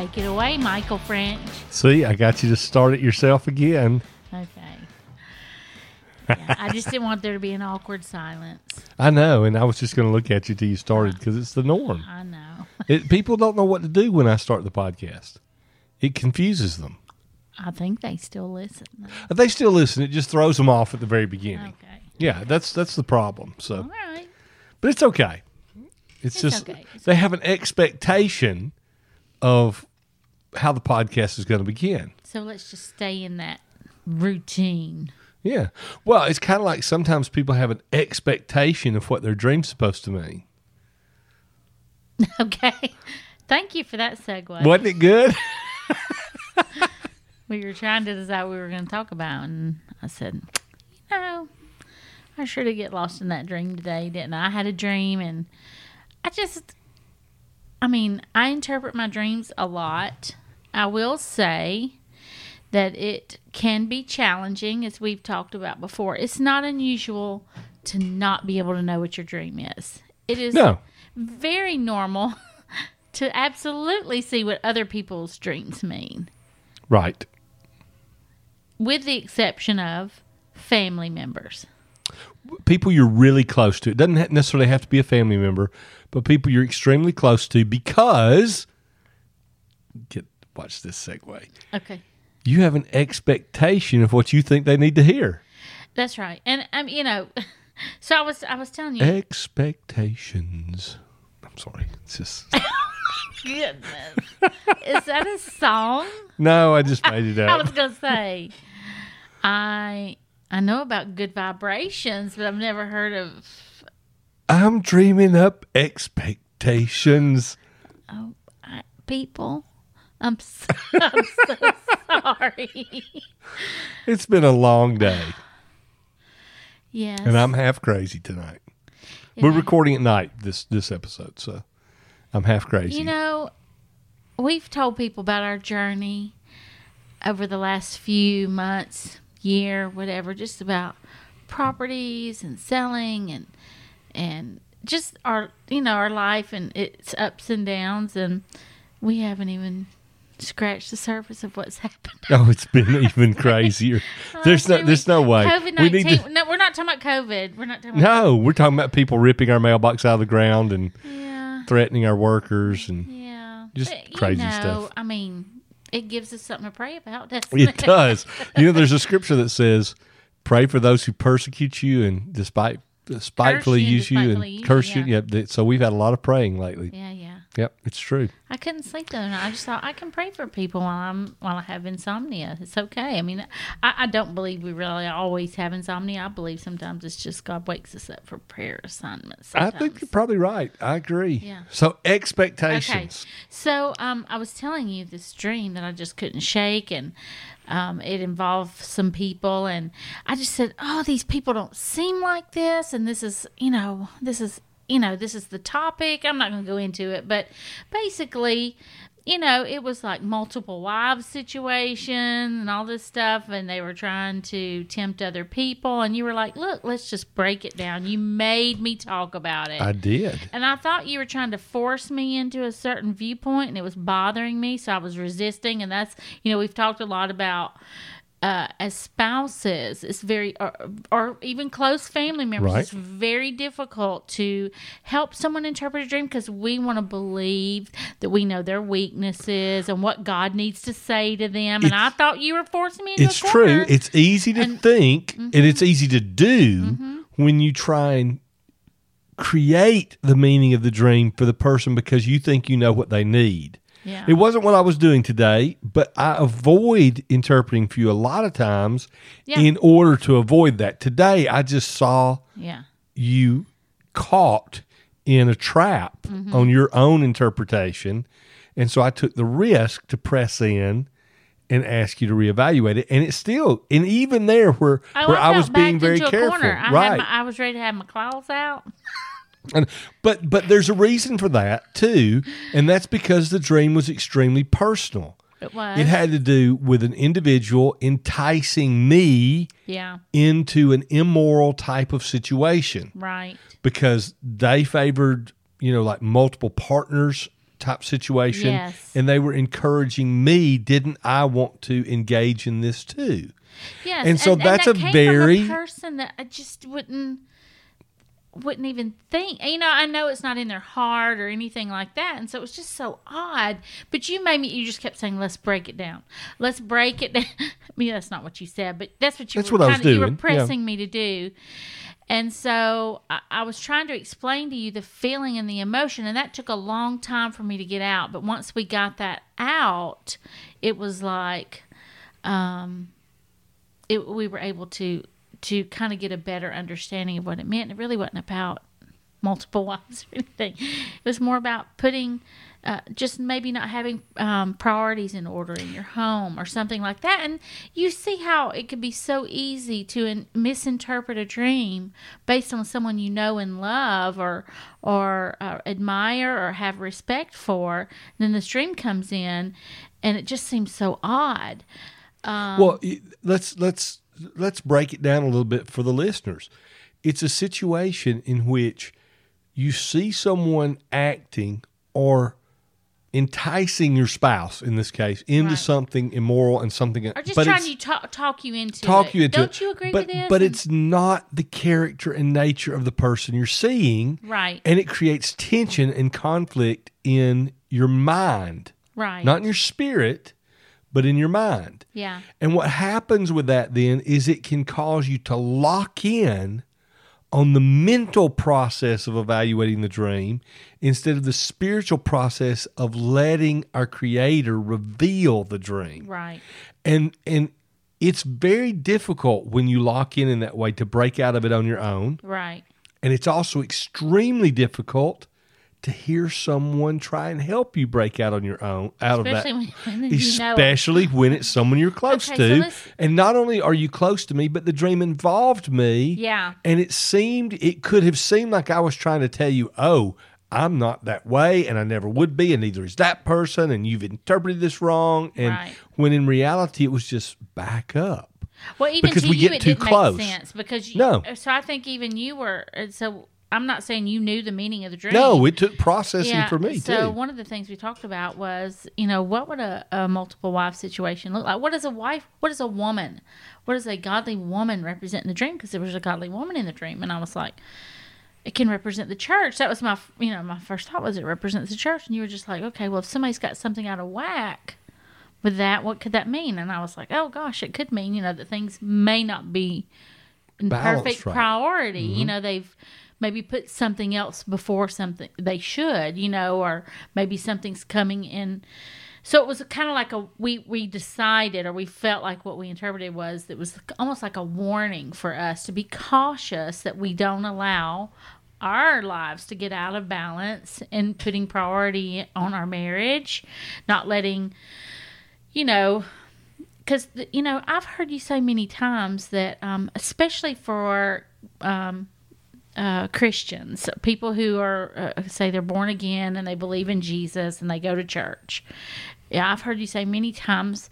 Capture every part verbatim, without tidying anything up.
Take it away, Michael French. See, I got you to start it yourself again. Okay. Yeah, I just didn't want there to be an awkward silence. I know, and I was just going to look at you till you started because it's the norm. I know. It, people don't know what to do when I start the podcast. It confuses them. I think they still listen, though. They still listen. It just throws them off at the very beginning. Okay. Yeah, that's that's the problem. So. All right. But it's okay. It's, it's just okay. It's they okay. have an expectation of how the podcast is going to begin. So let's just stay in that routine. Yeah. Well, it's kind of like sometimes people have an expectation of what their dream's supposed to mean. Okay. Thank you for that segue. Wasn't it good? We were trying to decide what we were going to talk about, and I said, you know, I sure did get lost in that dream today, didn't I? I had a dream, and I just, I mean, I interpret my dreams a lot. I will say that it can be challenging, as we've talked about before. It's not unusual to not be able to know what your dream is. It is no. very normal to absolutely see what other people's dreams mean. Right. With the exception of family members. People you're really close to. It doesn't necessarily have to be a family member, but people you're extremely close to because, get, watch this segue. Okay. You have an expectation of what you think they need to hear. That's right. And, um, you know, so I was I was telling you. Expectations. I'm sorry. It's just. Goodness. Is that a song? No, I just made it up. I, I was going to say, I I know about Good Vibrations, but I've never heard of. I'm dreaming up expectations. Oh, I, people. I'm so, I'm so sorry. It's been a long day. Yes. And I'm half crazy tonight. Yeah. We're recording at night this, this episode, so I'm half crazy. You know, we've told people about our journey over the last few months, year, whatever, just about properties and selling and and just our, you know, our life and its ups and downs, and we haven't even scratched the surface of what's happened. Oh, it's been even crazier. There's no, there's no way. COVID nineteen. We need to, no, we're not talking about COVID. We're not talking. About no, COVID. We're talking about people ripping our mailbox out of the ground and yeah. threatening our workers and yeah. just but, crazy you know, stuff. I mean, it gives us something to pray about, doesn't it? It does. You know, there's a scripture that says, "Pray for those who persecute you and despite spitefully use you and you, curse yeah. you." Yeah. So we've had a lot of praying lately. Yeah, yeah. Yep, it's true. I couldn't sleep the other night. I just thought I can pray for people while I'm while I have insomnia. It's okay. I mean, I, I don't believe we really always have insomnia. I believe sometimes it's just God wakes us up for prayer assignments. Sometimes. I think you're probably right. I agree. Yeah. So expectations. Okay. So um, I was telling you this dream that I just couldn't shake, and um, it involved some people, and I just said, "Oh, these people don't seem like this," and this is, you know, this is. You know, this is the topic. I'm not going to go into it, but basically, you know, it was like multiple wives situation and all this stuff, and they were trying to tempt other people, and you were like, look, let's just break it down. You made me talk about it. I did. And I thought you were trying to force me into a certain viewpoint, and it was bothering me, so I was resisting, and that's, you know, we've talked a lot about Uh, as spouses, it's very, or, or even close family members, right. It's very difficult to help someone interpret a dream because we want to believe that we know their weaknesses and what God needs to say to them. It's, and I thought you were forcing me into it's a corner. True. It's easy to and, think mm-hmm. and it's easy to do mm-hmm. when you try and create the meaning of the dream for the person because you think you know what they need. Yeah. It wasn't what I was doing today, but I avoid interpreting for you a lot of times yeah. in order to avoid that. Today, I just saw yeah. you caught in a trap mm-hmm. on your own interpretation, and so I took the risk to press in and ask you to reevaluate it, and it's still, and even there where, oh, where I, I was being very careful. I, right. my, I was ready to have my claws out. And, but but there's a reason for that, too, and that's because the dream was extremely personal. It was. It had to do with an individual enticing me yeah. into an immoral type of situation. Right. Because they favored, you know, like multiple partners type situation. Yes. And they were encouraging me, didn't I want to engage in this too? Yes. And so and, that's and that a very a person that I just wouldn't wouldn't even think, you know, I know it's not in their heart or anything like that. And so it was just so odd, but you made me, you just kept saying, let's break it down. Let's break it down. I mean, that's not what you said, but that's what you, that's were, what I was kinda, doing. You were pressing yeah. me to do. And so I, I was trying to explain to you the feeling and the emotion, and that took a long time for me to get out. But once we got that out, it was like, um, it, we were able to, to kind of get a better understanding of what it meant. It really wasn't about multiple wives or anything. It was more about putting, uh, just maybe not having um, priorities in order in your home or something like that. And you see how it could be so easy to in- misinterpret a dream based on someone you know and love or or uh, admire or have respect for. And then this dream comes in, and it just seems so odd. Um, well, let's let's... Let's break it down a little bit for the listeners. It's a situation in which you see someone acting or enticing your spouse, in this case, into right. something immoral and something. Or just but trying to talk, talk you into talk it. You into Don't it. You agree but, with this? But it's not the character and nature of the person you're seeing. Right. And it creates tension and conflict in your mind. Right. Not in your spirit, but in your mind. Yeah. And what happens with that then is it can cause you to lock in on the mental process of evaluating the dream instead of the spiritual process of letting our Creator reveal the dream. Right. And and it's very difficult when you lock in in that way to break out of it on your own. Right. And it's also extremely difficult to hear someone try and help you break out on your own, out especially of that, when, especially know. when it's someone you're close okay, to. So and not only are you close to me, but the dream involved me. Yeah. And it seemed, it could have seemed like I was trying to tell you, oh, I'm not that way and I never would be and neither is that person and you've interpreted this wrong. And right. when in reality, it was just back up. Well, even because to we you, get it too didn't close. Make sense because you, no. So I think even you were, so I'm not saying you knew the meaning of the dream. No, it took processing yeah, for me, so too. So one of the things we talked about was, you know, what would a, a multiple wife situation look like? What is a wife? What is a woman? What does a godly woman represent in the dream? Because there was a godly woman in the dream. And I was like, it can represent the church. That was my, you know, my first thought was it represents the church. And you were just like, okay, well, if somebody's got something out of whack with that, what could that mean? And I was like, oh, gosh, it could mean, you know, that things may not be in Balance, perfect right. priority. Mm-hmm. You know, they've maybe put something else before something they should, you know, or maybe something's coming in. So it was kind of like a we, we decided or we felt like what we interpreted was that was almost like a warning for us to be cautious that we don't allow our lives to get out of balance and putting priority on our marriage, not letting, you know, because, you know, I've heard you say many times that um, especially for um Uh, Christians, people who are uh, say they're born again and they believe in Jesus and they go to church. Yeah, I've heard you say many times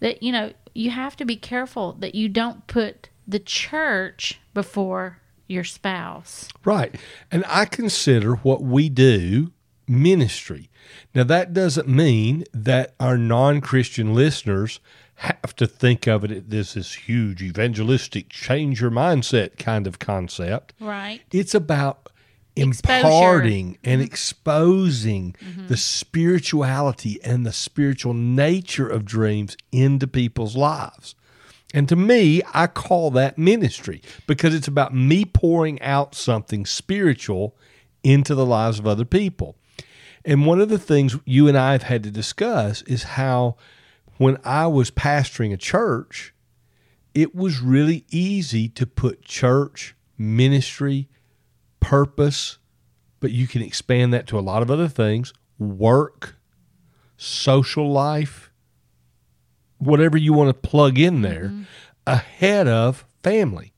that, you know, you have to be careful that you don't put the church before your spouse. Right. And I consider what we do ministry. Now, that doesn't mean that our non-Christian listeners have to think of it as this, this huge evangelistic change your mindset kind of concept. Right. It's about Exposure. imparting and exposing mm-hmm. the spirituality and the spiritual nature of dreams into people's lives. And to me, I call that ministry because it's about me pouring out something spiritual into the lives of other people. And one of the things you and I have had to discuss is how when I was pastoring a church, it was really easy to put church, ministry, purpose, but you can expand that to a lot of other things, work, social life, whatever you want to plug in there, mm-hmm. ahead of family.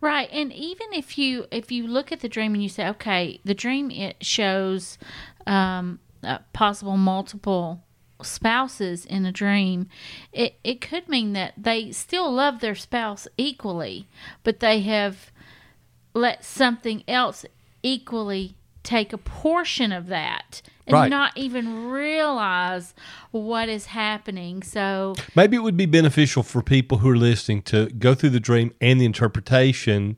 Right, and even if you if you look at the dream and you say, okay, the dream it shows um, uh, possible multiple spouses in a dream, it it could mean that they still love their spouse equally, but they have let something else equally take a portion of that and right. not even realize what is happening. So maybe it would be beneficial for people who are listening to go through the dream and the interpretation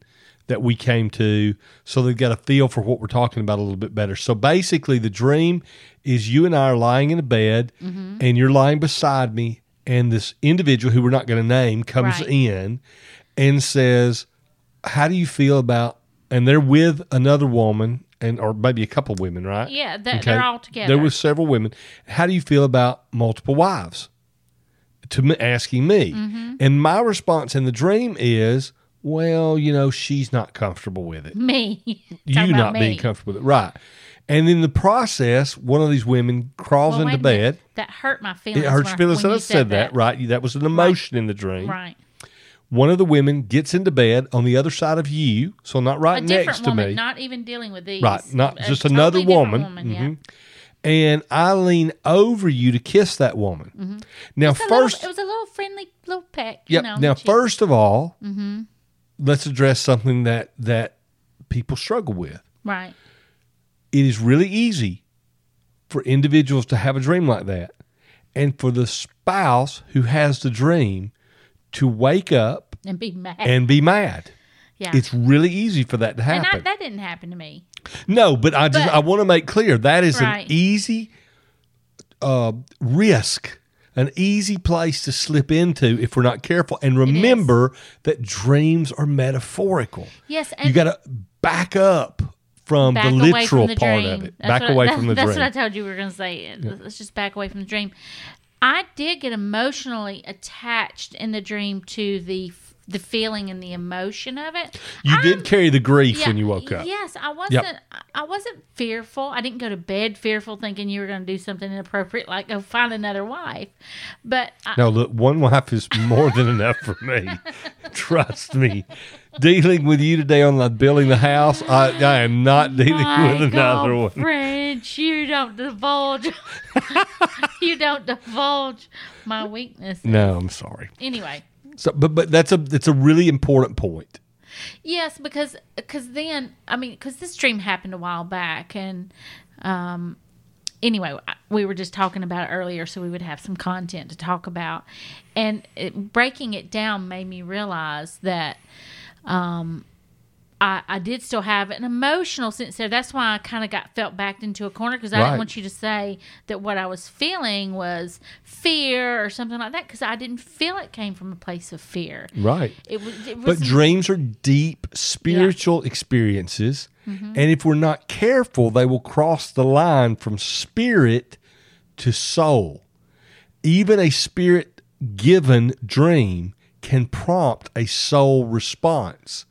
that we came to, so they've got a feel for what we're talking about a little bit better. So basically the dream is you and I are lying in a bed, mm-hmm. and you're lying beside me, and this individual who we're not going to name comes right. in and says, how do you feel about, and they're with another woman, and or maybe a couple women, right? Yeah, they're, okay. they're all together. There were several women. How do you feel about multiple wives? To me, asking me. Mm-hmm. And my response in the dream is, well, you know, she's not comfortable with it. Me. you not me. being comfortable with it. Right. And in the process, one of these women crawls well, into bed. That hurt my feelings. It hurt my feelings when I said that, that, right? That was an emotion right. in the dream. Right. One of the women gets into bed on the other side of you, so not right next to woman, me. Not even dealing with these. Right, not a just another totally woman. woman mm-hmm. yeah. And I lean over you to kiss that woman. Mm-hmm. Now, it's first, little, it was a little friendly little peck. Yep. You know, now, first of all, mm-hmm. let's address something that that people struggle with. Right. It is really easy for individuals to have a dream like that, and for the spouse who has the dream to wake up and be mad. And be mad. Yeah. It's really easy for that to happen. And I, that didn't happen to me. No, but I just but, I want to make clear that is right. an easy uh, risk, an easy place to slip into if we're not careful. And remember that dreams are metaphorical. Yes, and you got to back up from back the literal from the part dream. Of it. That's back away I, from the that's dream. That's what I told you we were going to say. Yeah. Let's just back away from the dream. I did get emotionally attached in the dream to the the feeling and the emotion of it. You I'm, did carry the grief yeah, when you woke up. Yes, I wasn't. Yep. I wasn't fearful. I didn't go to bed fearful, thinking you were going to do something inappropriate, like go find another wife. But I, no, look, one wife is more than enough for me. Trust me. Dealing with you today on like building the house, I, I am not dealing My with another one. French, you don't divulge. You don't divulge my weaknesses. No, I'm sorry. Anyway, so but but that's a that's a really important point. Yes, because because then I mean because this dream happened a while back, and um, anyway, we were just talking about it earlier, so we would have some content to talk about, and it, breaking it down made me realize that. Um, I, I did still have an emotional sense there. That's why I kind of got felt backed into a corner, because I right. didn't want you to say that what I was feeling was fear or something like that, because I didn't feel it came from a place of fear. Right. It was, it was, but dreams are deep spiritual yeah. experiences, mm-hmm. and if we're not careful, they will cross the line from spirit to soul. Even a spirit-given dream can prompt a soul response.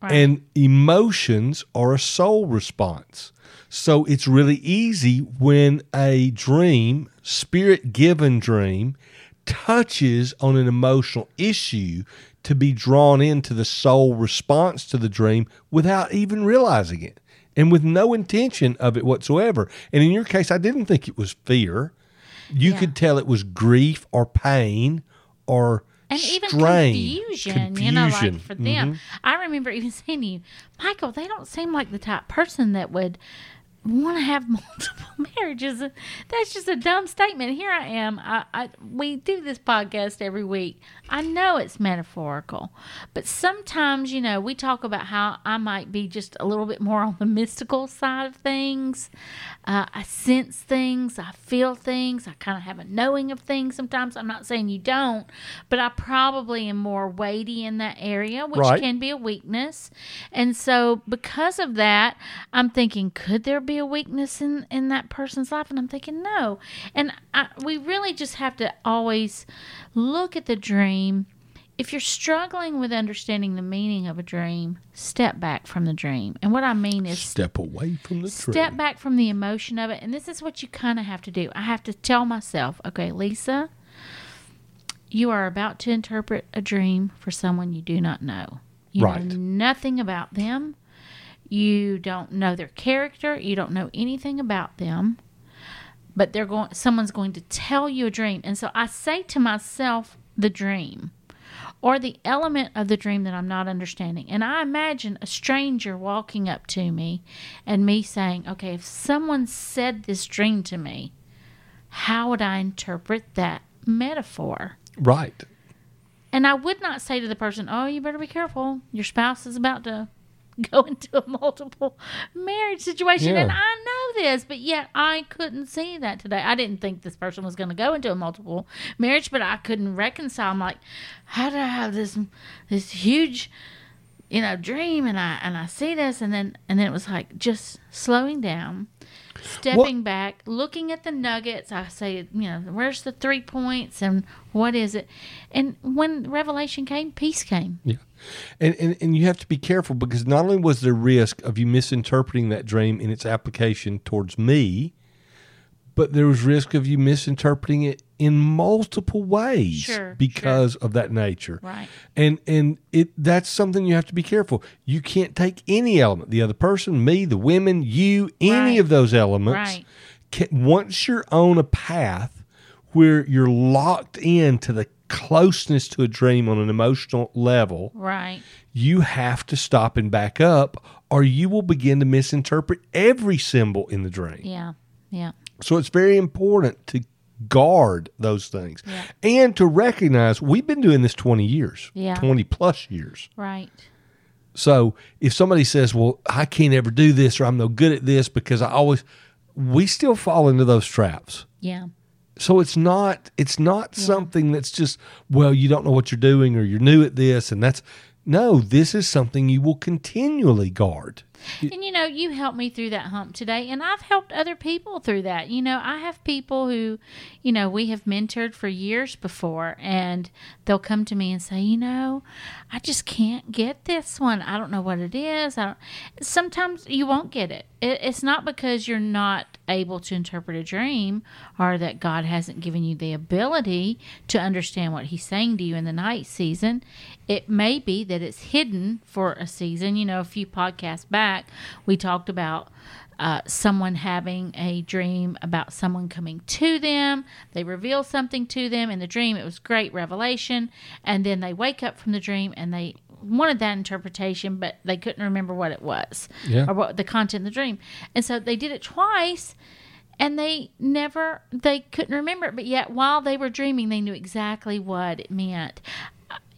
Right. And emotions are a soul response. So it's really easy when a dream, spirit-given dream, touches on an emotional issue to be drawn into the soul response to the dream without even realizing it and with no intention of it whatsoever. And in your case, I didn't think it was fear. You yeah. could tell it was grief or pain or And even Strain, confusion, confusion, you know, like for them. Mm-hmm. I remember even saying to you, Michael, they don't seem like the type of person that would want to have multiple marriages. That's just a dumb statement. Here I am. I, I, we do this podcast every week. I know it's metaphorical, but sometimes, you know, we talk about how I might be just a little bit more on the mystical side of things. Uh, I sense things. I feel things. I kind of have a knowing of things sometimes. I'm not saying you don't, but I probably am more weighty in that area, which right. can be a weakness. And so because of that, I'm thinking, could there be a weakness in, in that person's life? And I'm thinking, no. And I, we really just have to always look at the dream. If you're struggling with understanding the meaning of a dream, step back from the dream. And what I mean is... Step away from the dream. Step back from the emotion of it. And this is what you kind of have to do. I have to tell myself, okay, Lisa, you are about to interpret a dream for someone you do not know. You right. know nothing about them. You don't know their character. You don't know anything about them. But they're going. someone's going to tell you a dream. And so I say to myself the dream. or the element of the dream that I'm not understanding. And I imagine a stranger walking up to me and me saying, okay, if someone said this dream to me, how would I interpret that metaphor? Right. And I would not say to the person, oh, you better be careful. Your spouse is about to go into a multiple marriage situation. Yeah. And I know this, but yet I couldn't see that today. I didn't think this person was going to go into a multiple marriage, but I couldn't reconcile. I'm like, how did I have this this huge, you know, dream, and I and I see this, and then and then it was like just slowing down, stepping what? back, looking at the nuggets. I say, you know, where's the three points and what is it? And when revelation came, peace came. Yeah. And, and and you have to be careful, because not only was there risk of you misinterpreting that dream in its application towards me, but there was risk of you misinterpreting it in multiple ways sure, because sure. of that nature. Right. And and it that's something you have to be careful. You can't take any element, the other person, me, the women, you, any right. of those elements. Right. Can, once you're on a path where you're locked into the closeness to a dream on an emotional level, right? You have to stop and back up, or you will begin to misinterpret every symbol in the dream. Yeah, yeah. So it's very important to guard those things yeah. and to recognize we've been doing this twenty years, yeah. twenty plus years. Right. So if somebody says, well, I can't ever do this, or I'm no good at this because I always, we still fall into those traps. Yeah. So it's not it's not yeah. something that's just, well, you don't know what you're doing, or you're new at this, and that's no, this is something you will continually guard. And you know, you helped me through that hump today, and I've helped other people through that. You know, I have people who, you know, we have mentored for years before, and they'll come to me and say, you know, I just can't get this one. I don't know what it is. I don't. Sometimes you won't get it. it. It's not because you're not able to interpret a dream, or that God hasn't given you the ability to understand what He's saying to you in the night season. It may be that it's hidden for a season. You know, a few podcasts back, we talked about uh, someone having a dream about someone coming to them. They reveal something to them in the dream. It was great revelation. And then they wake up from the dream and they wanted that interpretation, but they couldn't remember what it was yeah. or what the content of the dream. And so they did it twice, and they never, they couldn't remember it. But yet while they were dreaming, they knew exactly what it meant.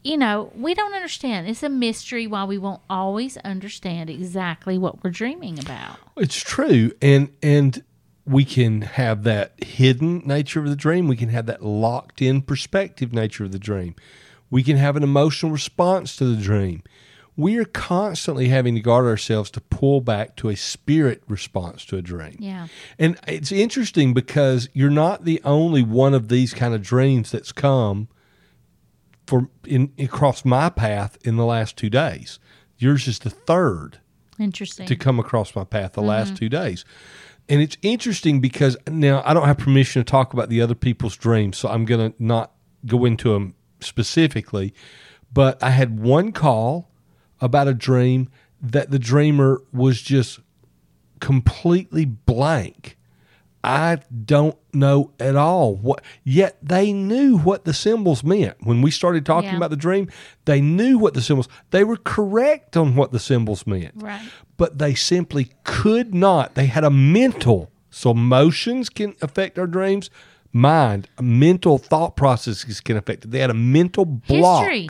You know, we don't understand. It's a mystery why we won't always understand exactly what we're dreaming about. It's true. And and we can have that hidden nature of the dream. We can have that locked-in perspective nature of the dream. We can have an emotional response to the dream. We are constantly having to guard ourselves to pull back to a spirit response to a dream. Yeah. And it's interesting, because you're not the only one of these kind of dreams that's come For in across my path in the last two days. Yours is the third. Interesting. To come across my path the mm-hmm. last two days. And it's interesting, because now I don't have permission to talk about the other people's dreams, so I'm going to not go into them specifically. But I had one call about a dream that the dreamer was just completely blank. I don't know at all what, yet they knew what the symbols meant. When we started talking yeah. about the dream, they knew what the symbols, they were correct on what the symbols meant. Right. But they simply could not. They had a mental, so emotions can affect our dreams, mind, mental thought processes can affect it. They had a mental block. History.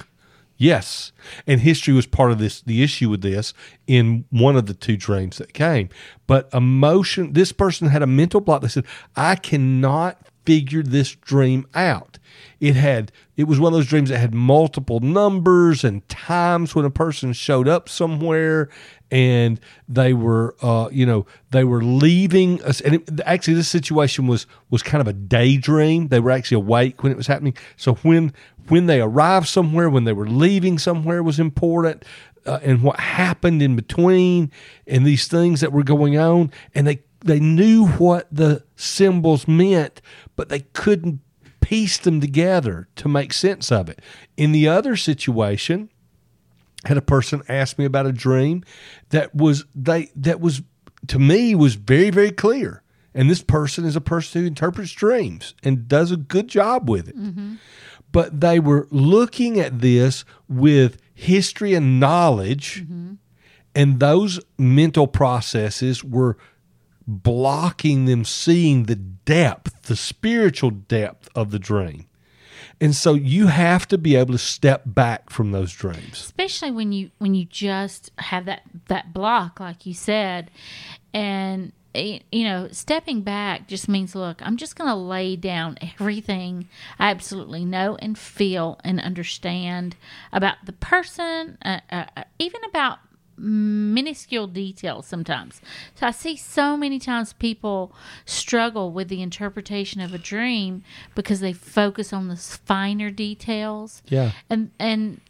Yes, and history was part of this. The issue with this in one of the two dreams that came, but emotion. This person had a mental block. They said, "I cannot figure this dream out." It had. It was one of those dreams that had multiple numbers and times when a person showed up somewhere, and they were, uh, you know, they were leaving us. And it, actually, this situation was was kind of a daydream. They were actually awake when it was happening. So when When they arrived somewhere, when they were leaving somewhere was important, uh, and what happened in between, and these things that were going on. And they, they knew what the symbols meant, but they couldn't piece them together to make sense of it. In the other situation, I had a person ask me about a dream that was, they, that was to me, was very, very clear. And this person is a person who interprets dreams and does a good job with it. Mm-hmm. but they were looking at this with history and knowledge, mm-hmm. and those mental processes were blocking them seeing the depth, the spiritual depth of the dream. And so you have to be able to step back from those dreams. Especially when you when you just have that, that block, like you said. And, you know, stepping back just means, look, I'm just going to lay down everything I absolutely know and feel and understand about the person, uh, uh, even about minuscule details sometimes. So I see so many times people struggle with the interpretation of a dream because they focus on the finer details. Yeah. And, and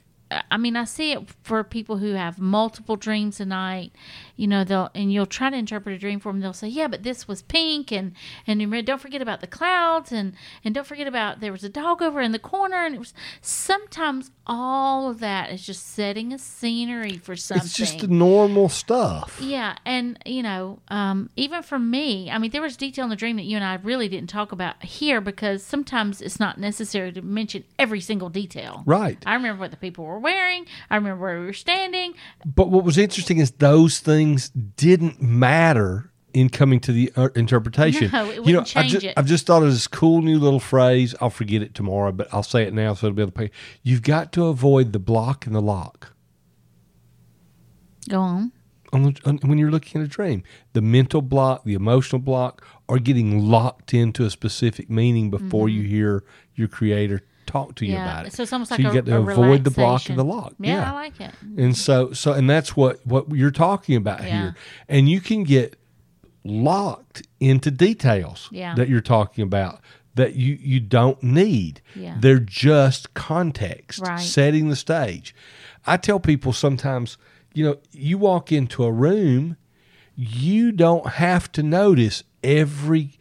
I mean, I see it for people who have multiple dreams a night, you know, they'll, and you'll try to interpret a dream for them. They'll say, yeah, but this was pink and, and in red, don't forget about the clouds and, and don't forget about there was a dog over in the corner. And it was sometimes all of that is just setting a scenery for something. It's just the normal stuff. Yeah. And, you know, um, even for me, I mean, there was detail in the dream that you and I really didn't talk about here because sometimes it's not necessary to mention every single detail. Right. I remember what the people were wearing. I remember where we were standing. But what was interesting is those things didn't matter in coming to the interpretation. No, it wouldn't you know, change I just, it. I've just thought of this cool new little phrase. I'll forget it tomorrow, but I'll say it now so it'll be on the page. You've got to avoid the block and the lock. Go on. on, the, on when you're looking at a dream, the mental block, the emotional block, are getting locked into a specific meaning before mm-hmm. you hear your Creator talk to you yeah. about it. So it's almost so like you a, got to avoid the block and the lock. Yeah, yeah, I like it. And so, so, and that's what, what you're talking about yeah. here. And you can get locked into details yeah. that you're talking about that you, you don't need. Yeah. They're just context, right. setting the stage. I tell people sometimes, you know, you walk into a room, you don't have to notice every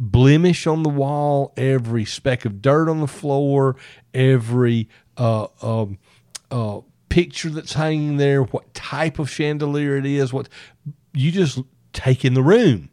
blemish on the wall, every speck of dirt on the floor, every uh, um, uh, picture that's hanging there, what type of chandelier it is, what you just take in the room.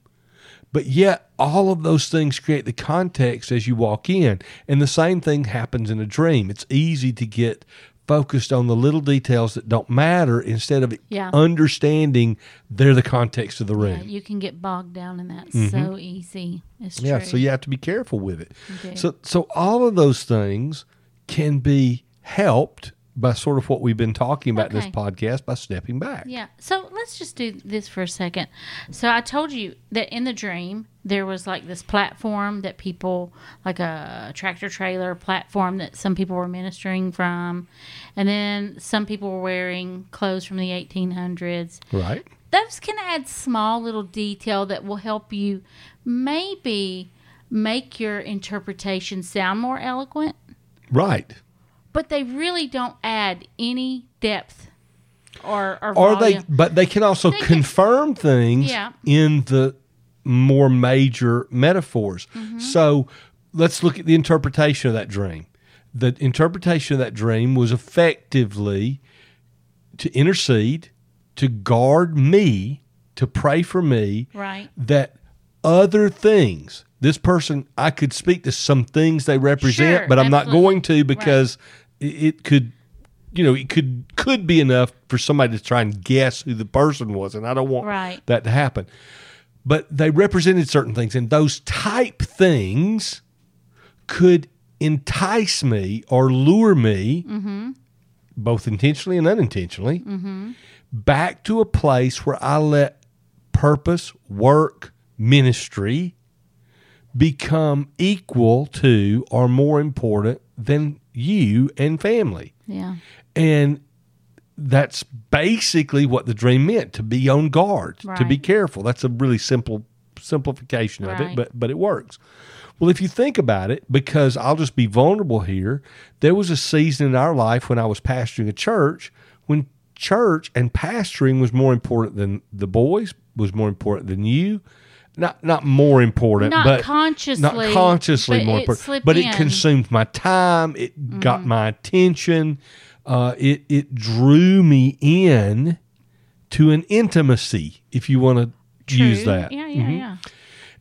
But yet all of those things create the context as you walk in. And the same thing happens in a dream. It's easy to get focused on the little details that don't matter instead of yeah. understanding they're the context of the room. Yeah, you can get bogged down in that mm-hmm. so easy. It's yeah, true. So you have to be careful with it. Okay. So, so all of those things can be helped by sort of what we've been talking about okay. in this podcast by stepping back. Yeah. So let's just do this for a second. So I told you that in the dream, there was like this platform that people, like a tractor trailer platform that some people were ministering from. And then some people were wearing clothes from the eighteen hundreds. Right. Those can add small little detail that will help you maybe make your interpretation sound more eloquent. Right. But they really don't add any depth or or, or volume. They, but they can also they confirm can, things yeah. in the more major metaphors. Mm-hmm. So let's look at the interpretation of that dream. The interpretation of that dream was effectively to intercede, to guard me, to pray for me, right. that other things, this person, I could speak to some things they represent, sure, but I'm absolutely. Not going to because... Right. It could, you know, it could could be enough for somebody to try and guess who the person was, and I don't want right. that to happen. But they represented certain things, and those type things could entice me or lure me, mm-hmm. both intentionally and unintentionally, mm-hmm. back to a place where I let purpose, work, ministry become equal to or more important than you and family. Yeah. And that's basically what the dream meant, to be on guard, right. to be careful. That's a really simple simplification right. of it, but but it works. Well, if you think about it, because I'll just be vulnerable here, there was a season in our life when I was pastoring a church when church and pastoring was more important than the boys, was more important than you. Not not more important, not but consciously, not consciously but more important. But in. It consumed my time. It mm-hmm. got my attention. Uh, it it drew me in to an intimacy, if you want to use that. Yeah, yeah, mm-hmm. yeah.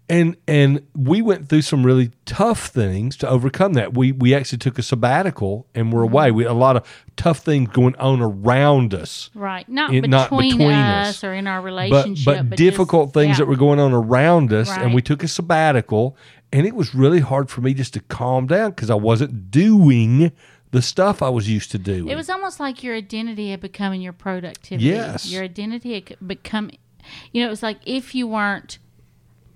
And and we went through some really tough things to overcome that. We we actually took a sabbatical and we're away. We a lot of tough things going on around us. Right. Not, in, between, not between us, us or in our relationship. But, but, but difficult just, things yeah. that were going on around us. Right. And we took a sabbatical. And it was really hard for me just to calm down because I wasn't doing the stuff I was used to doing. It was almost like your identity had become your productivity. Yes. Your identity had become, you know, it was like if you weren't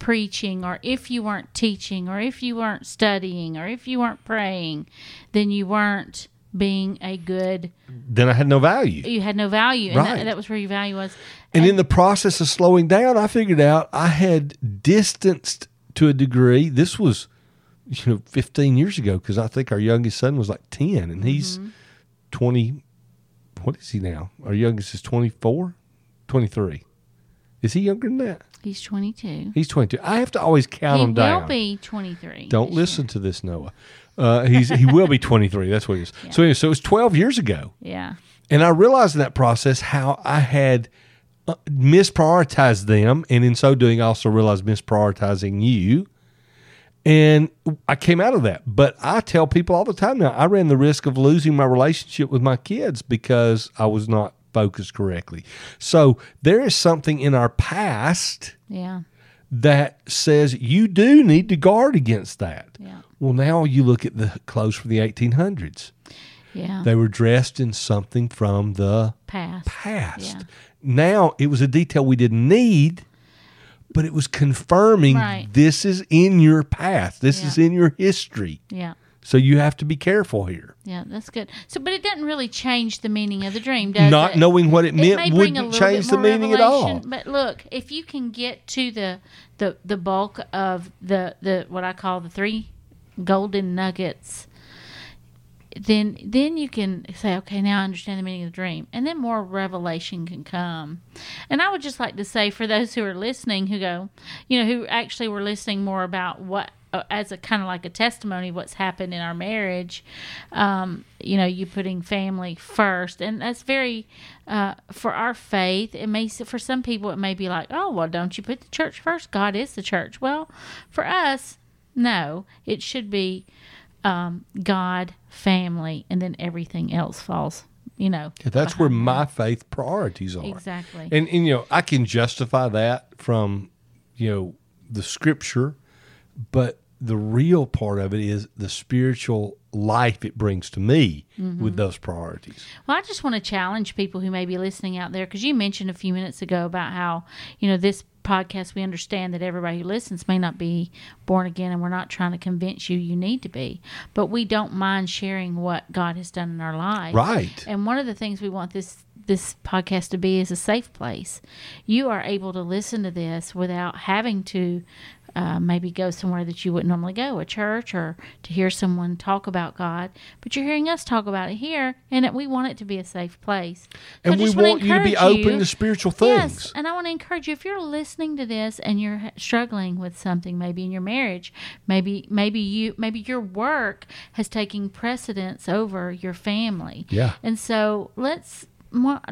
preaching or if you weren't teaching or if you weren't studying or if you weren't praying, then you weren't being a good... Then I had no value. You had no value. Right. And that, that was where your value was. And, and in the process of slowing down, I figured out I had distanced to a degree. This was, you know, fifteen years ago because I think our youngest son was like ten and he's mm-hmm. twenty. What is he now? Our youngest is twenty-four, twenty-three. Is he younger than that? He's twenty-two. He's twenty-two. I have to always count he him down. He will be twenty-three. Don't listen year. to this, Noah. Uh, he's he will be twenty-three. That's what it is. Yeah. So anyway, so it was twelve years ago. Yeah. And I realized in that process how I had misprioritized them, and in so doing, I also realized misprioritizing you. And I came out of that. But I tell people all the time now, I ran the risk of losing my relationship with my kids because I was not focused correctly. So there is something in our past yeah. that says you do need to guard against that. Yeah. Well, now you look at the clothes from the eighteen hundreds. Yeah. They were dressed in something from the past. past. Yeah. Now it was a detail we didn't need, but it was confirming right. this is in your past. This yeah. is in your history. Yeah. So you have to be careful here. Yeah, that's good. So, but it doesn't really change the meaning of the dream, does Not it? Not knowing what it, it meant wouldn't change the meaning at all. But look, if you can get to the the, the bulk of the, the what I call the three golden nuggets, then then you can say, okay, now I understand the meaning of the dream. And then more revelation can come. And I would just like to say for those who are listening, who go, you know, who actually were listening more about what, as a kind of like a testimony of what's happened in our marriage, um, you know, you putting family first. And that's very, uh, for our faith, it may, for some people, it may be like, oh, well, don't you put the church first? God is the church. Well, for us, no, it should be um, God, family, and then everything else falls, you know. Yeah, that's where my faith priorities are. Exactly. And, and, you know, I can justify that from, you know, the scripture. But the real part of it is the spiritual life it brings to me mm-hmm. with those priorities. Well, I just want to challenge people who may be listening out there, because you mentioned a few minutes ago about how, you know, this podcast, we understand that everybody who listens may not be born again, and we're not trying to convince you you need to be, but we don't mind sharing what God has done in our life. Right. And one of the things we want this this podcast to be is a safe place. You are able to listen to this without having to Uh, maybe go somewhere that you wouldn't normally go, a church, or to hear someone talk about God. But you're hearing us talk about it here, and it, we want it to be a safe place. So and we want you to be open you. to spiritual things. Yes, and I want to encourage you, if you're listening to this and you're struggling with something, maybe in your marriage, maybe maybe you maybe your work has taken precedence over your family. Yeah. And so let's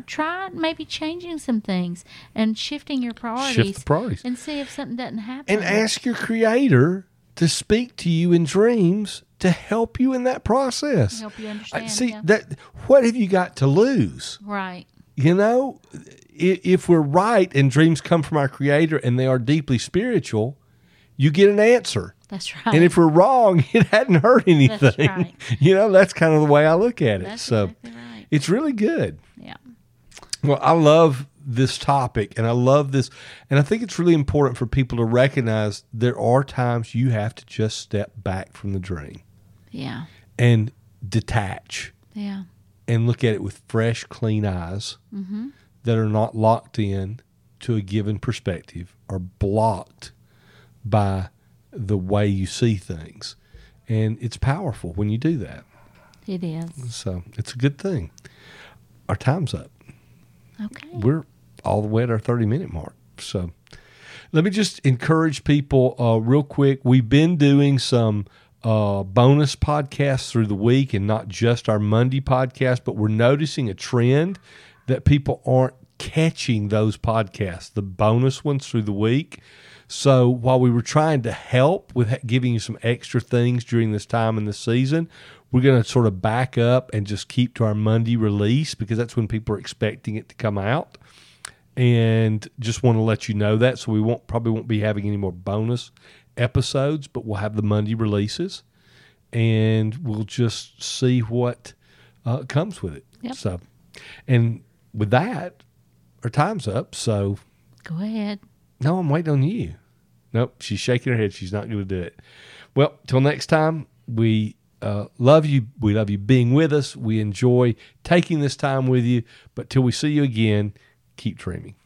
try maybe changing some things and shifting your priorities, Shift the priorities and see if something doesn't happen. And ask your Creator to speak to you in dreams to help you in that process. Help you understand. I, see, yeah. that, what have you got to lose? Right. You know, if, if we're right and dreams come from our Creator and they are deeply spiritual, you get an answer. That's right. And if we're wrong, it hadn't hurt anything. That's right. You know, that's kind of the way I look at it. That's so exactly right. It's really good. Yeah. Well, I love this topic, and I love this, and I think it's really important for people to recognize there are times you have to just step back from the dream. Yeah. And detach. Yeah. And look at it with fresh, clean eyes mm-hmm. that are not locked in to a given perspective or blocked by the way you see things. And it's powerful when you do that. It is. So it's a good thing. Our time's up. Okay. We're all the way at our thirty-minute mark. So let me just encourage people uh, real quick. We've been doing some uh, bonus podcasts through the week and not just our Monday podcast, but we're noticing a trend that people aren't catching those podcasts, the bonus ones through the week. So while we were trying to help with giving you some extra things during this time in the season, we're going to sort of back up and just keep to our Monday release, because that's when people are expecting it to come out. And just want to let you know that. So we won't probably won't be having any more bonus episodes, but we'll have the Monday releases, and we'll just see what uh, comes with it. Yep. So, and with that, our time's up. So go ahead. No, I'm waiting on you. Nope, she's shaking her head. She's not going to do it. Well, till next time, we uh, love you. We love you being with us. We enjoy taking this time with you. But till we see you again, keep dreaming.